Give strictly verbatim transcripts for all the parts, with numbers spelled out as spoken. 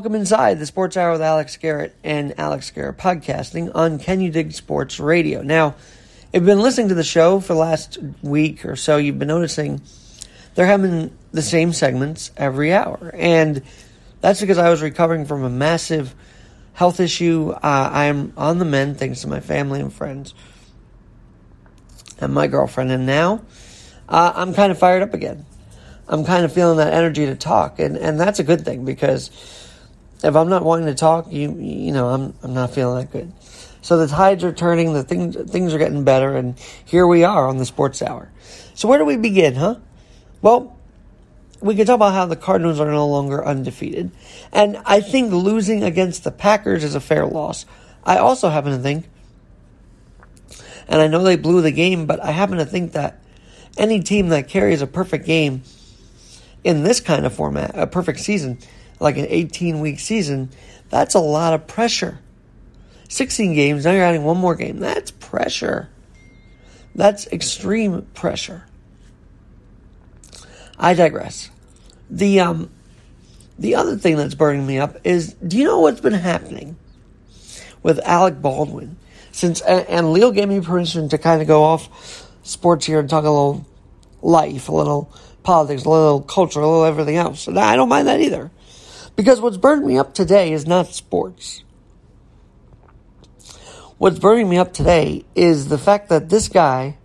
welcome inside the Sports Hour with Alex Garrett and Alex Garrett Podcasting on Can You Dig Sports Radio. Now, if you've been listening to the show for the last week or so, you've been noticing they're having the same segments every hour. And that's because I was recovering from a massive health issue. Uh, I'm on the mend thanks to my family and friends and my girlfriend. And now uh, I'm kind of fired up again. I'm kind of feeling that energy to talk, and, and that's a good thing, because if I'm not wanting to talk, you you know, I'm I'm not feeling that good. So the tides are turning, the things things are getting better, and here we are on the Sports Hour. So where do we begin, huh? Well, we can talk about how the Cardinals are no longer undefeated, and I think losing against the Packers is a fair loss. I also happen to think, and I know they blew the game, but I happen to think that any team that carries a perfect game in this kind of format, a perfect season, like an eighteen-week season, that's a lot of pressure. sixteen games, now you're adding one more game. That's pressure. That's extreme pressure. I digress. The um, the other thing that's burning me up is, do you know what's been happening with Alec Baldwin? Since and, and Leo gave me permission to kind of go off sports here and talk a little life, a little politics, a little culture, a little everything else. And I don't mind that either, because what's burning me up today is not sports. What's burning me up today is the fact that this guy,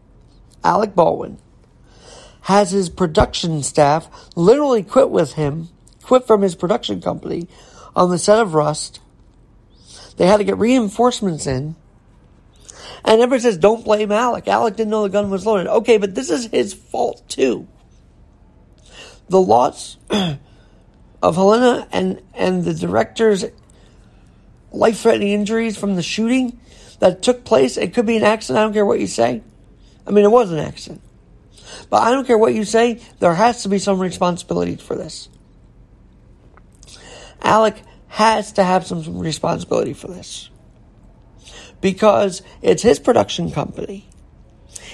Alec Baldwin, has his production staff literally quit with him, quit from his production company on the set of Rust. They had to get reinforcements in. And everyone says, don't blame Alec. Alec didn't know the gun was loaded. Okay, but this is his fault too. The loss of Halyna and, and the director's life-threatening injuries from the shooting that took place, it could be an accident. I don't care what you say. I mean, it was an accident. But I don't care what you say. There has to be some responsibility for this. Alec has to have some responsibility for this, because it's his production company.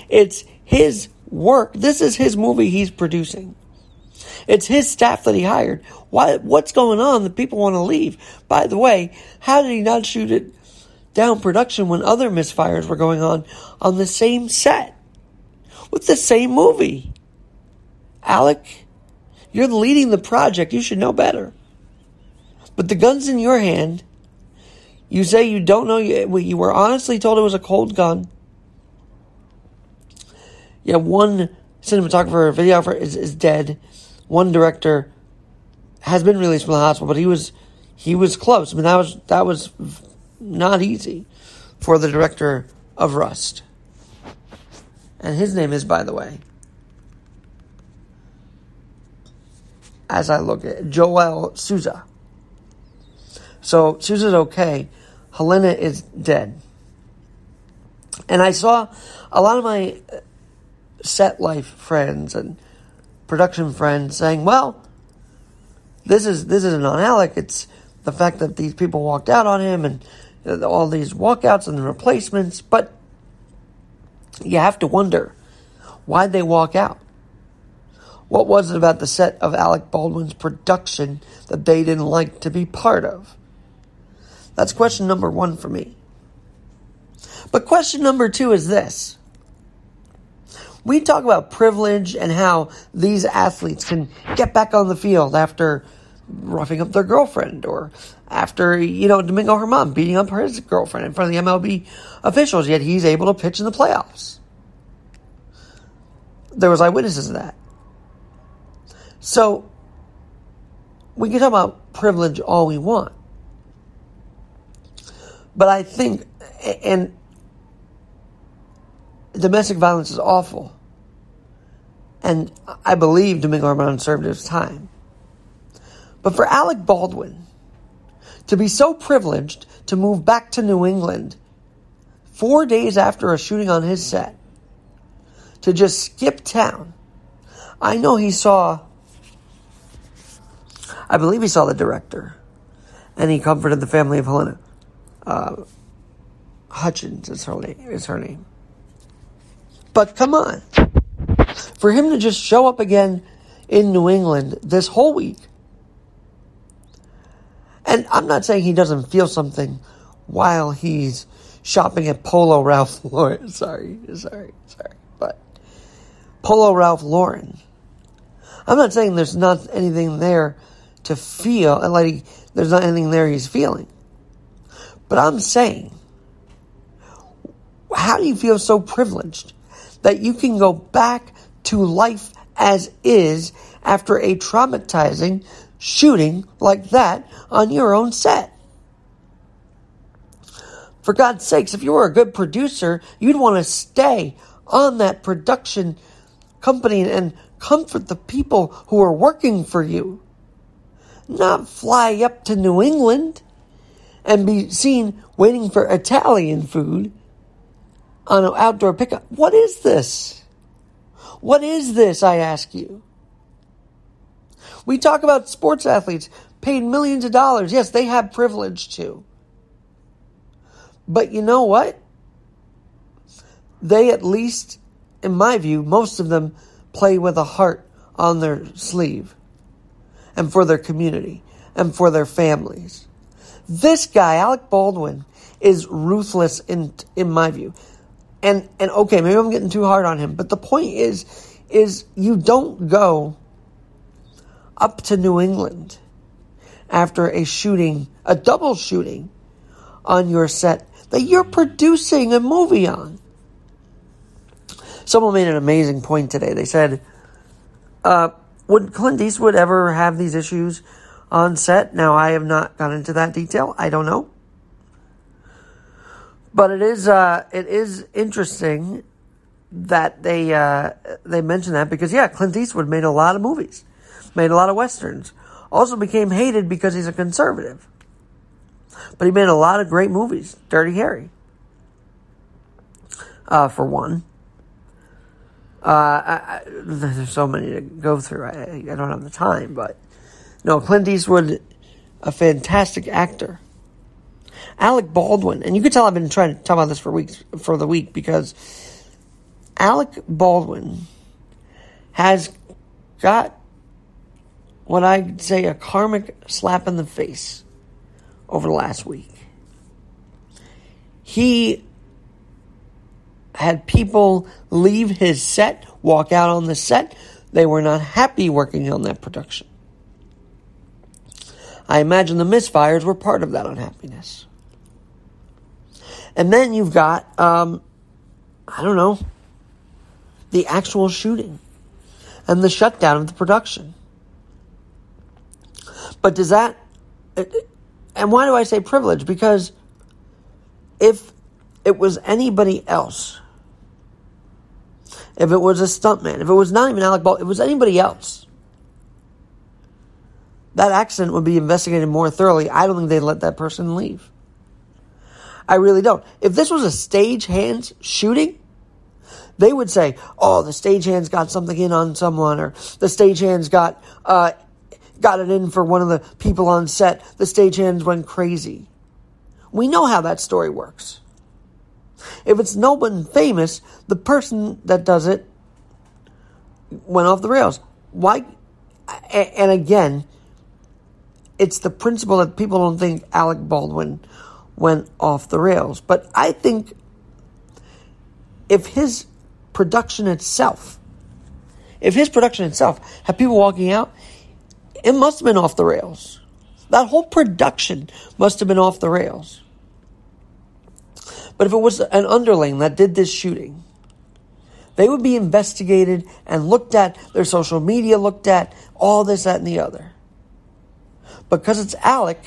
It's his work. This is his movie he's producing. It's his staff that he hired. Why? What's going on that people want to leave? By the way, how did he not shoot it down production when other misfires were going on on the same set with the same movie? Alec, you're leading the project. You should know better. But the gun's in your hand. You say you don't know. You were honestly told it was a cold gun. Yeah, one cinematographer, videographer is, is dead. One director has been released from the hospital, but he was he was close. I mean, that was that was not easy for the director of Rust. And his name is, by the way, as I look at it, Joel Souza. So Souza's okay. Halyna is dead. And I saw a lot of my set life friends and production friends saying, well, this is this isn't on Alec. It's the fact that these people walked out on him and all these walkouts and the replacements. But you have to wonder, why'd they walk out? What was it about the set of Alec Baldwin's production that they didn't like to be part of? That's question number one for me. But question number two is this. We talk about privilege and how these athletes can get back on the field after roughing up their girlfriend, or after, you know, Domingo Germán beating up his girlfriend in front of the M L B officials, yet he's able to pitch in the playoffs. There was eyewitnesses to that. So we can talk about privilege all we want. But I think, and domestic violence is awful, and I believe Domingo Germán served his time. But for Alec Baldwin to be so privileged to move back to New England four days after a shooting on his set, to just skip town, I know he saw, I believe he saw the director, and he comforted the family of Halyna. Uh, Hutchins is her name, is her name. But come on, for him to just show up again in New England this whole week And I'm not saying he doesn't feel something while he's shopping at Polo Ralph Lauren. Sorry, sorry, sorry. But Polo Ralph Lauren. I'm not saying there's not anything there to feel, like there's not anything there he's feeling. But I'm saying, how do you feel so privileged that you can go back to life as is after a traumatizing shooting like that on your own set? For God's sakes, if you were a good producer, you'd want to stay on that production company and comfort the people who are working for you. Not fly up to New England and be seen waiting for Italian food on an outdoor pickup. What is this? What is this, I ask you? We talk about sports athletes paid millions of dollars. Yes, they have privilege too. But you know what? They at least, in my view, most of them play with a heart on their sleeve and for their community and for their families. This guy, Alec Baldwin, is ruthless in in my view. And and okay, maybe I'm getting too hard on him, but the point is, is you don't go up to New England after a shooting, a double shooting on your set that you're producing a movie on. Someone made an amazing point today. They said, uh, would Clint Eastwood ever have these issues on set? Now, I have not gone into that detail. I don't know. But it is uh, it is interesting that they uh, they mention that because, yeah, Clint Eastwood made a lot of movies, made a lot of Westerns, also became hated because he's a conservative. But he made a lot of great movies. Dirty Harry, uh, for one. Uh, I, I, there's so many to go through. I, I don't have the time, but no, Clint Eastwood, a fantastic actor. Alec Baldwin, and you can tell I've been trying to talk about this for weeks, for the week, because Alec Baldwin has got what I'd say a karmic slap in the face over the last week. He had people leave his set, walk out on the set. They were not happy working on that production. I imagine the misfires were part of that unhappiness. And then you've got, um, I don't know, the actual shooting and the shutdown of the production. But does that... And why do I say privilege? Because if it was anybody else, if it was a stuntman, if it was not even Alec Baldwin, if it was anybody else, that accident would be investigated more thoroughly. I don't think they'd let that person leave. I really don't. If this was a stagehand's shooting, they would say, oh, the stagehand's got something in on someone, or the stagehand's got... uh, got it in for one of the people on set. The stagehands went crazy. We know how that story works. If it's no one famous, the person that does it went off the rails. Why? And again, it's the principle that people don't think Alec Baldwin went off the rails. But I think if his production itself, if his production itself had people walking out, it must have been off the rails. That whole production must have been off the rails. But if it was an underling that did this shooting, they would be investigated and looked at, their social media looked at, all this, that, and the other. Because it's Alec,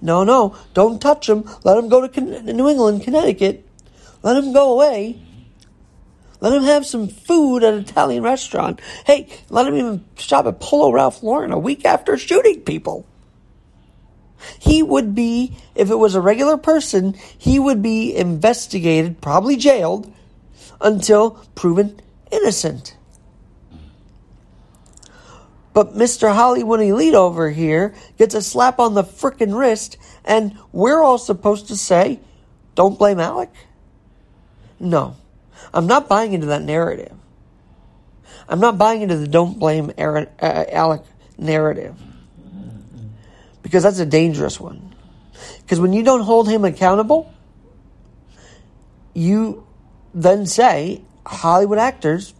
no, no, don't touch him. Let him go to New England, Connecticut. Let him go away. Let him have some food at an Italian restaurant. Hey, let him even shop at Polo Ralph Lauren a week after shooting people. He would be, if it was a regular person, he would be investigated, probably jailed, until proven innocent. But Mister Hollywood Elite over here gets a slap on the frickin' wrist, and we're all supposed to say, don't blame Alec? No. I'm not buying into that narrative. I'm not buying into the don't blame Aaron, uh, Alec narrative. because that's a dangerous one. Because when you don't hold him accountable, you then say Hollywood actors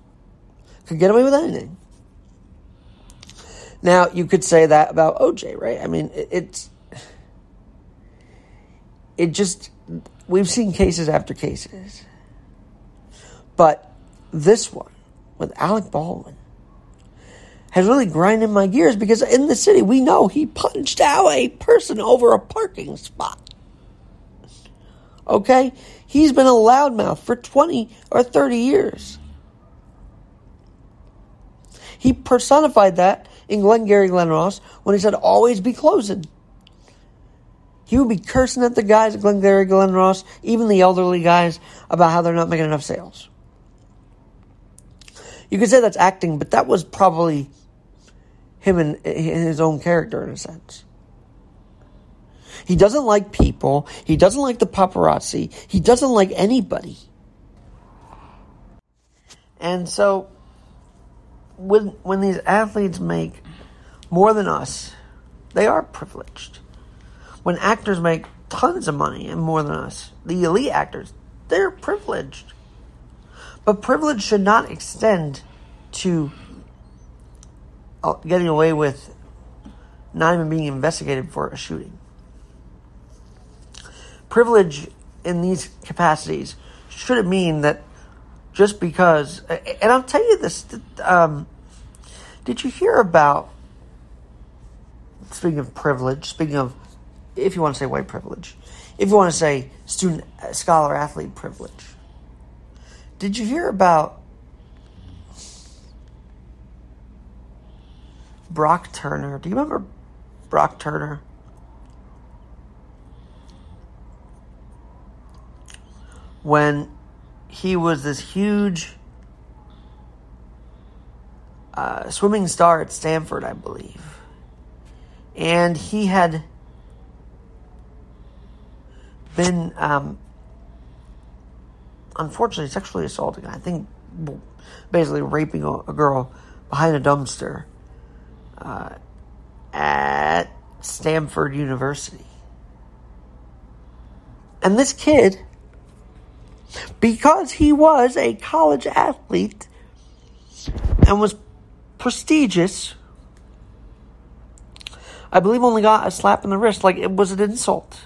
could get away with anything. Now, you could say that about O J, right? I mean, it, it's... It just... We've seen cases after cases. But this one, with Alec Baldwin, has really grinded my gears because in the city, we know he punched out a person over a parking spot. Okay? He's been a loudmouth for twenty or thirty years. He personified that in Glengarry Glen Ross when he said, always be closing. He would be cursing at the guys at Glengarry Glen Ross, even the elderly guys, about how they're not making enough sales. You could say that's acting, but that was probably him in, in his own character, in a sense. He doesn't like people. He doesn't like the paparazzi. He doesn't like anybody. And so, when, when these athletes make more than us, they are privileged. When actors make tons of money and more than us, the elite actors, they're privileged. But privilege should not extend to getting away with not even being investigated for a shooting. Privilege in these capacities shouldn't mean that just because... And I'll tell you this. Um, did you hear about... Speaking of privilege, speaking of... If you want to say white privilege, if you want to say student, scholar, athlete privilege, did you hear about Brock Turner? Do you remember Brock Turner? When he was this huge uh, swimming star at Stanford, I believe, and he had been, um, unfortunately, sexually assaulting, I think basically raping a girl behind a dumpster uh, at Stanford University. And this kid, because he was a college athlete and was prestigious, I believe only got a slap in the wrist. Like, it was an insult.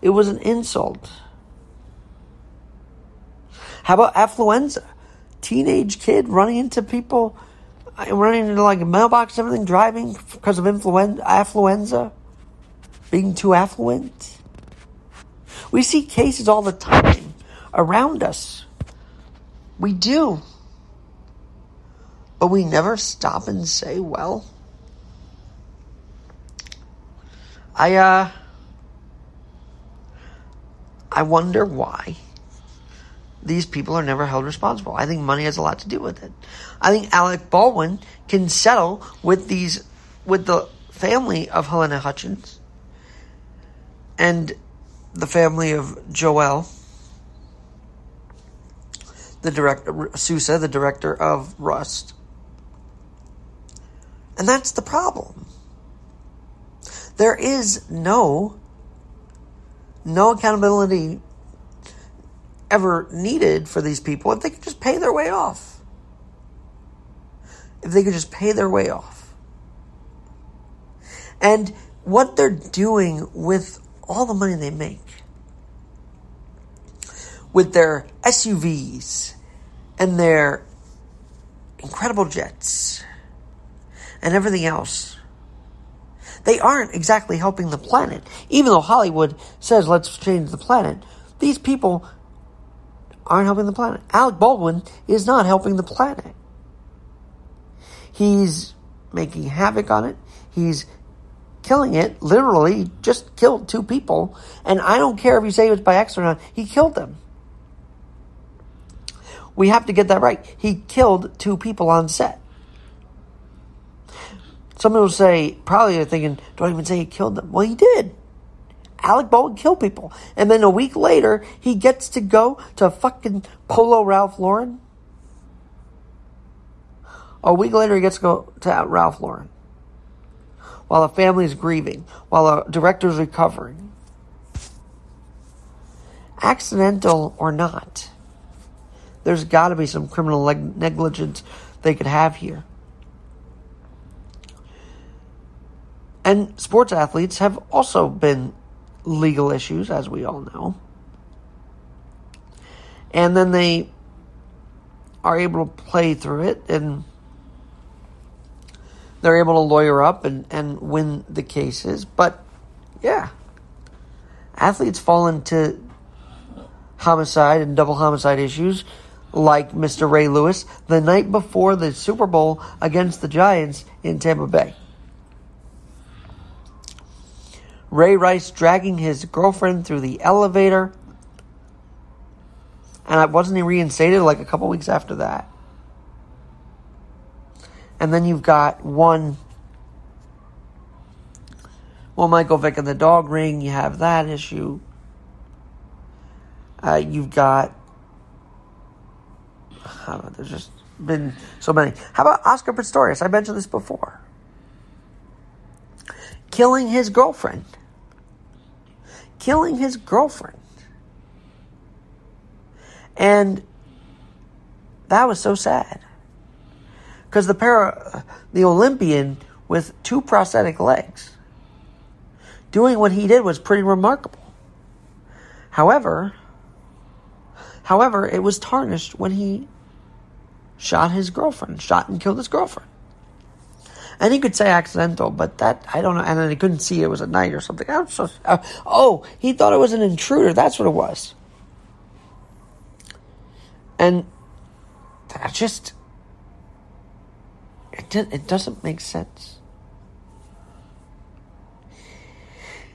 It was an insult. How about affluenza? Teenage kid running into people, running into like a mailbox, everything, driving because of influenza, affluenza, being too affluent. We see cases all the time around us. We do. But we never stop and say, well, I, uh, I wonder why these people are never held responsible. I think money has a lot to do with it. I think Alec Baldwin can settle with these, with the family of Halyna Hutchins and the family of Joel, the director, Souza, the director of Rust. And that's the problem. There is no No accountability ever needed for these people if they could just pay their way off. If they could just pay their way off. And what they're doing with all the money they make, with their S U Vs and their incredible jets and everything else, they aren't exactly helping the planet. Even though Hollywood says, let's change the planet, these people aren't helping the planet. Alec Baldwin is not helping the planet. He's making havoc on it. He's killing it. Literally, just killed two people. And I don't care if you say it was by accident or not. He killed them. We have to get that right. He killed two people on set. Some people say, probably they're thinking, don't even say he killed them. Well, he did. Alec Baldwin killed people. And then a week later, he gets to go to fucking Polo Ralph Lauren. A week later, he gets to go to Ralph Lauren. while a family is grieving, while a director is recovering. Accidental or not, there's got to be some criminal leg- negligence they could have here. And sports athletes have also been legal issues, as we all know. And then they are able to play through it, and they're able to lawyer up and, and win the cases. But, yeah, athletes fall into homicide and double homicide issues like Mister Ray Lewis the night before the Super Bowl against the Giants in Tampa Bay. Ray Rice dragging his girlfriend through the elevator. And wasn't he reinstated like a couple weeks after that? And then you've got one, well, Michael Vick and the dog ring, you have that issue. Uh, you've got, I don't know, there's just been so many. How about Oscar Pistorius? I mentioned this before. Killing his girlfriend. Killing his girlfriend. And that was so sad. Because the para, the Olympian with two prosthetic legs, doing what he did was pretty remarkable. However, however, it was tarnished when he shot his girlfriend, shot and killed his girlfriend. And he could say accidental, but that, I don't know. And then he couldn't see it was at night or something. I'm so, uh, oh, he thought it was an intruder. That's what it was. And that just, it, it doesn't make sense.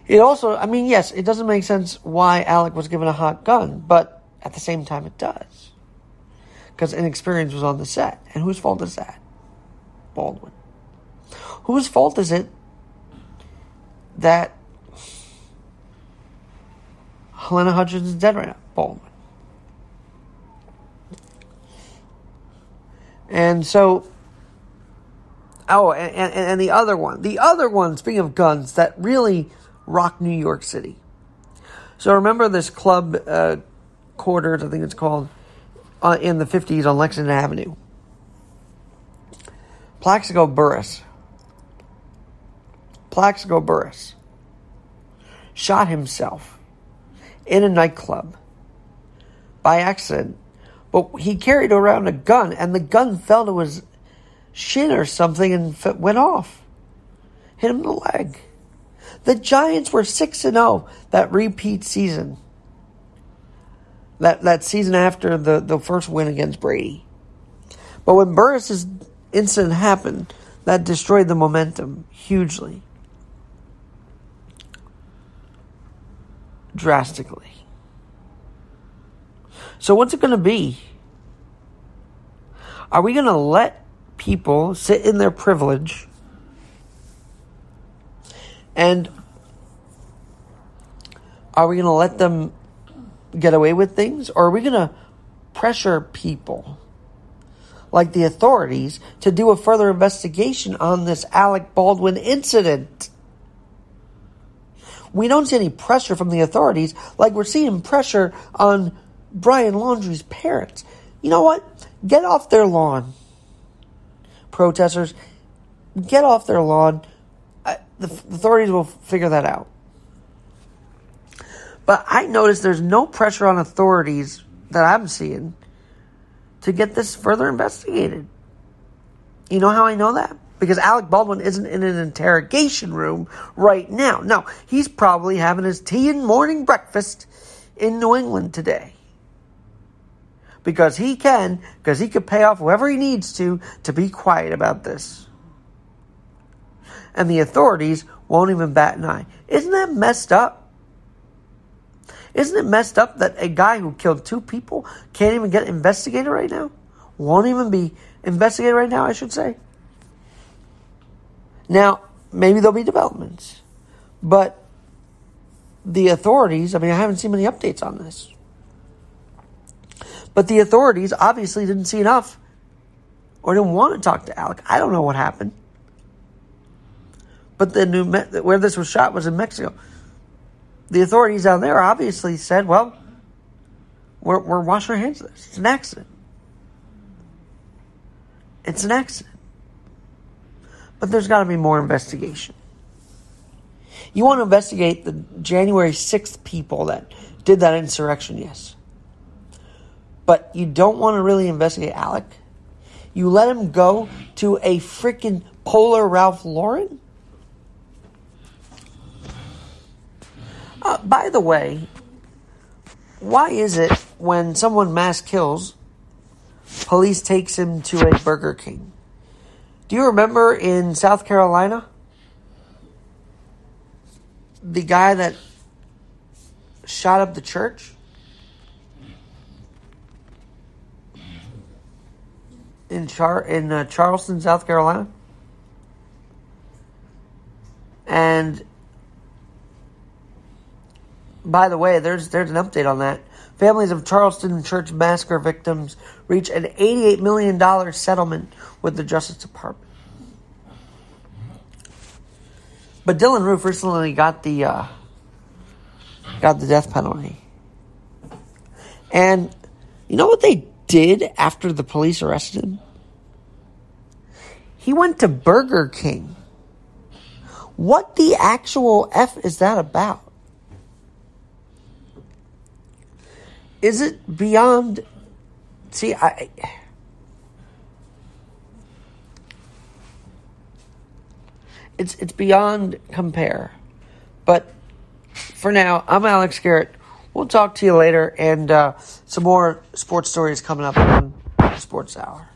It also, I mean, yes, it doesn't make sense why Alec was given a hot gun, but at the same time it does. Because inexperience was on the set. And whose fault is that? Baldwin. Whose fault is it that Halyna Hutchins is dead right now? Baldwin. And so, oh, and, and, and the other one, the other one, speaking of guns, that really rocked New York City. So remember this club, uh, Quarters, I think it's called, uh, in the fifties on Lexington Avenue. Plaxico Burress. Plaxico Burress shot himself in a nightclub by accident. But he carried around a gun, and the gun fell to his shin or something and went off. Hit him in the leg. The Giants were six and oh that repeat season. That that season after the, the first win against Brady. But when Burress's incident happened, that destroyed the momentum hugely. Drastically. So what's it going to be? Are we going to let people sit in their privilege and are we going to let them get away with things? Or are we going to pressure people like the authorities to do a further investigation on this Alec Baldwin incident? We don't see any pressure from the authorities like we're seeing pressure on Brian Laundrie's parents. You know what? Get off their lawn. Protesters, get off their lawn. I, the, the authorities will figure that out. But I noticed there's no pressure on authorities that I'm seeing to get this further investigated. You know how I know that? Because Alec Baldwin isn't in an interrogation room right now. No, he's probably having his tea and morning breakfast in New England today. Because he can, because he could pay off whoever he needs to, to be quiet about this. And the authorities won't even bat an eye. Isn't that messed up? Isn't it messed up that a guy who killed two people can't even get investigated right now? Won't even be investigated right now, I should say. Now, maybe there'll be developments. But the authorities, I mean, I haven't seen many updates on this. But the authorities obviously didn't see enough or didn't want to talk to Alec. I don't know what happened. But the new me- where this was shot was in Mexico. The authorities down there obviously said, well, we're, we're washing our hands of this. It's an accident. It's an accident. But there's got to be more investigation. You want to investigate the January sixth people that did that insurrection, yes. But you don't want to really investigate Alec. You let him go to a freaking polar Ralph Lauren? Uh, by the way, why is it when someone mass kills, police takes him to a Burger King? Do you remember in South Carolina, the guy that shot up the church? In Char in uh, Charleston, South Carolina, and by the way, there's there's an update on that. Families of Charleston church massacre victims reach an eighty-eight million dollars settlement with the Justice Department. But Dylann Roof recently got the uh, got the death penalty, and you know what they did after the police arrested him? He went to Burger King. What the actual F is that about? Is it beyond... See, I... It's, it's beyond compare. But for now, I'm Alex Garrett. We'll talk to you later, and uh, some more sports stories coming up on Sports Hour.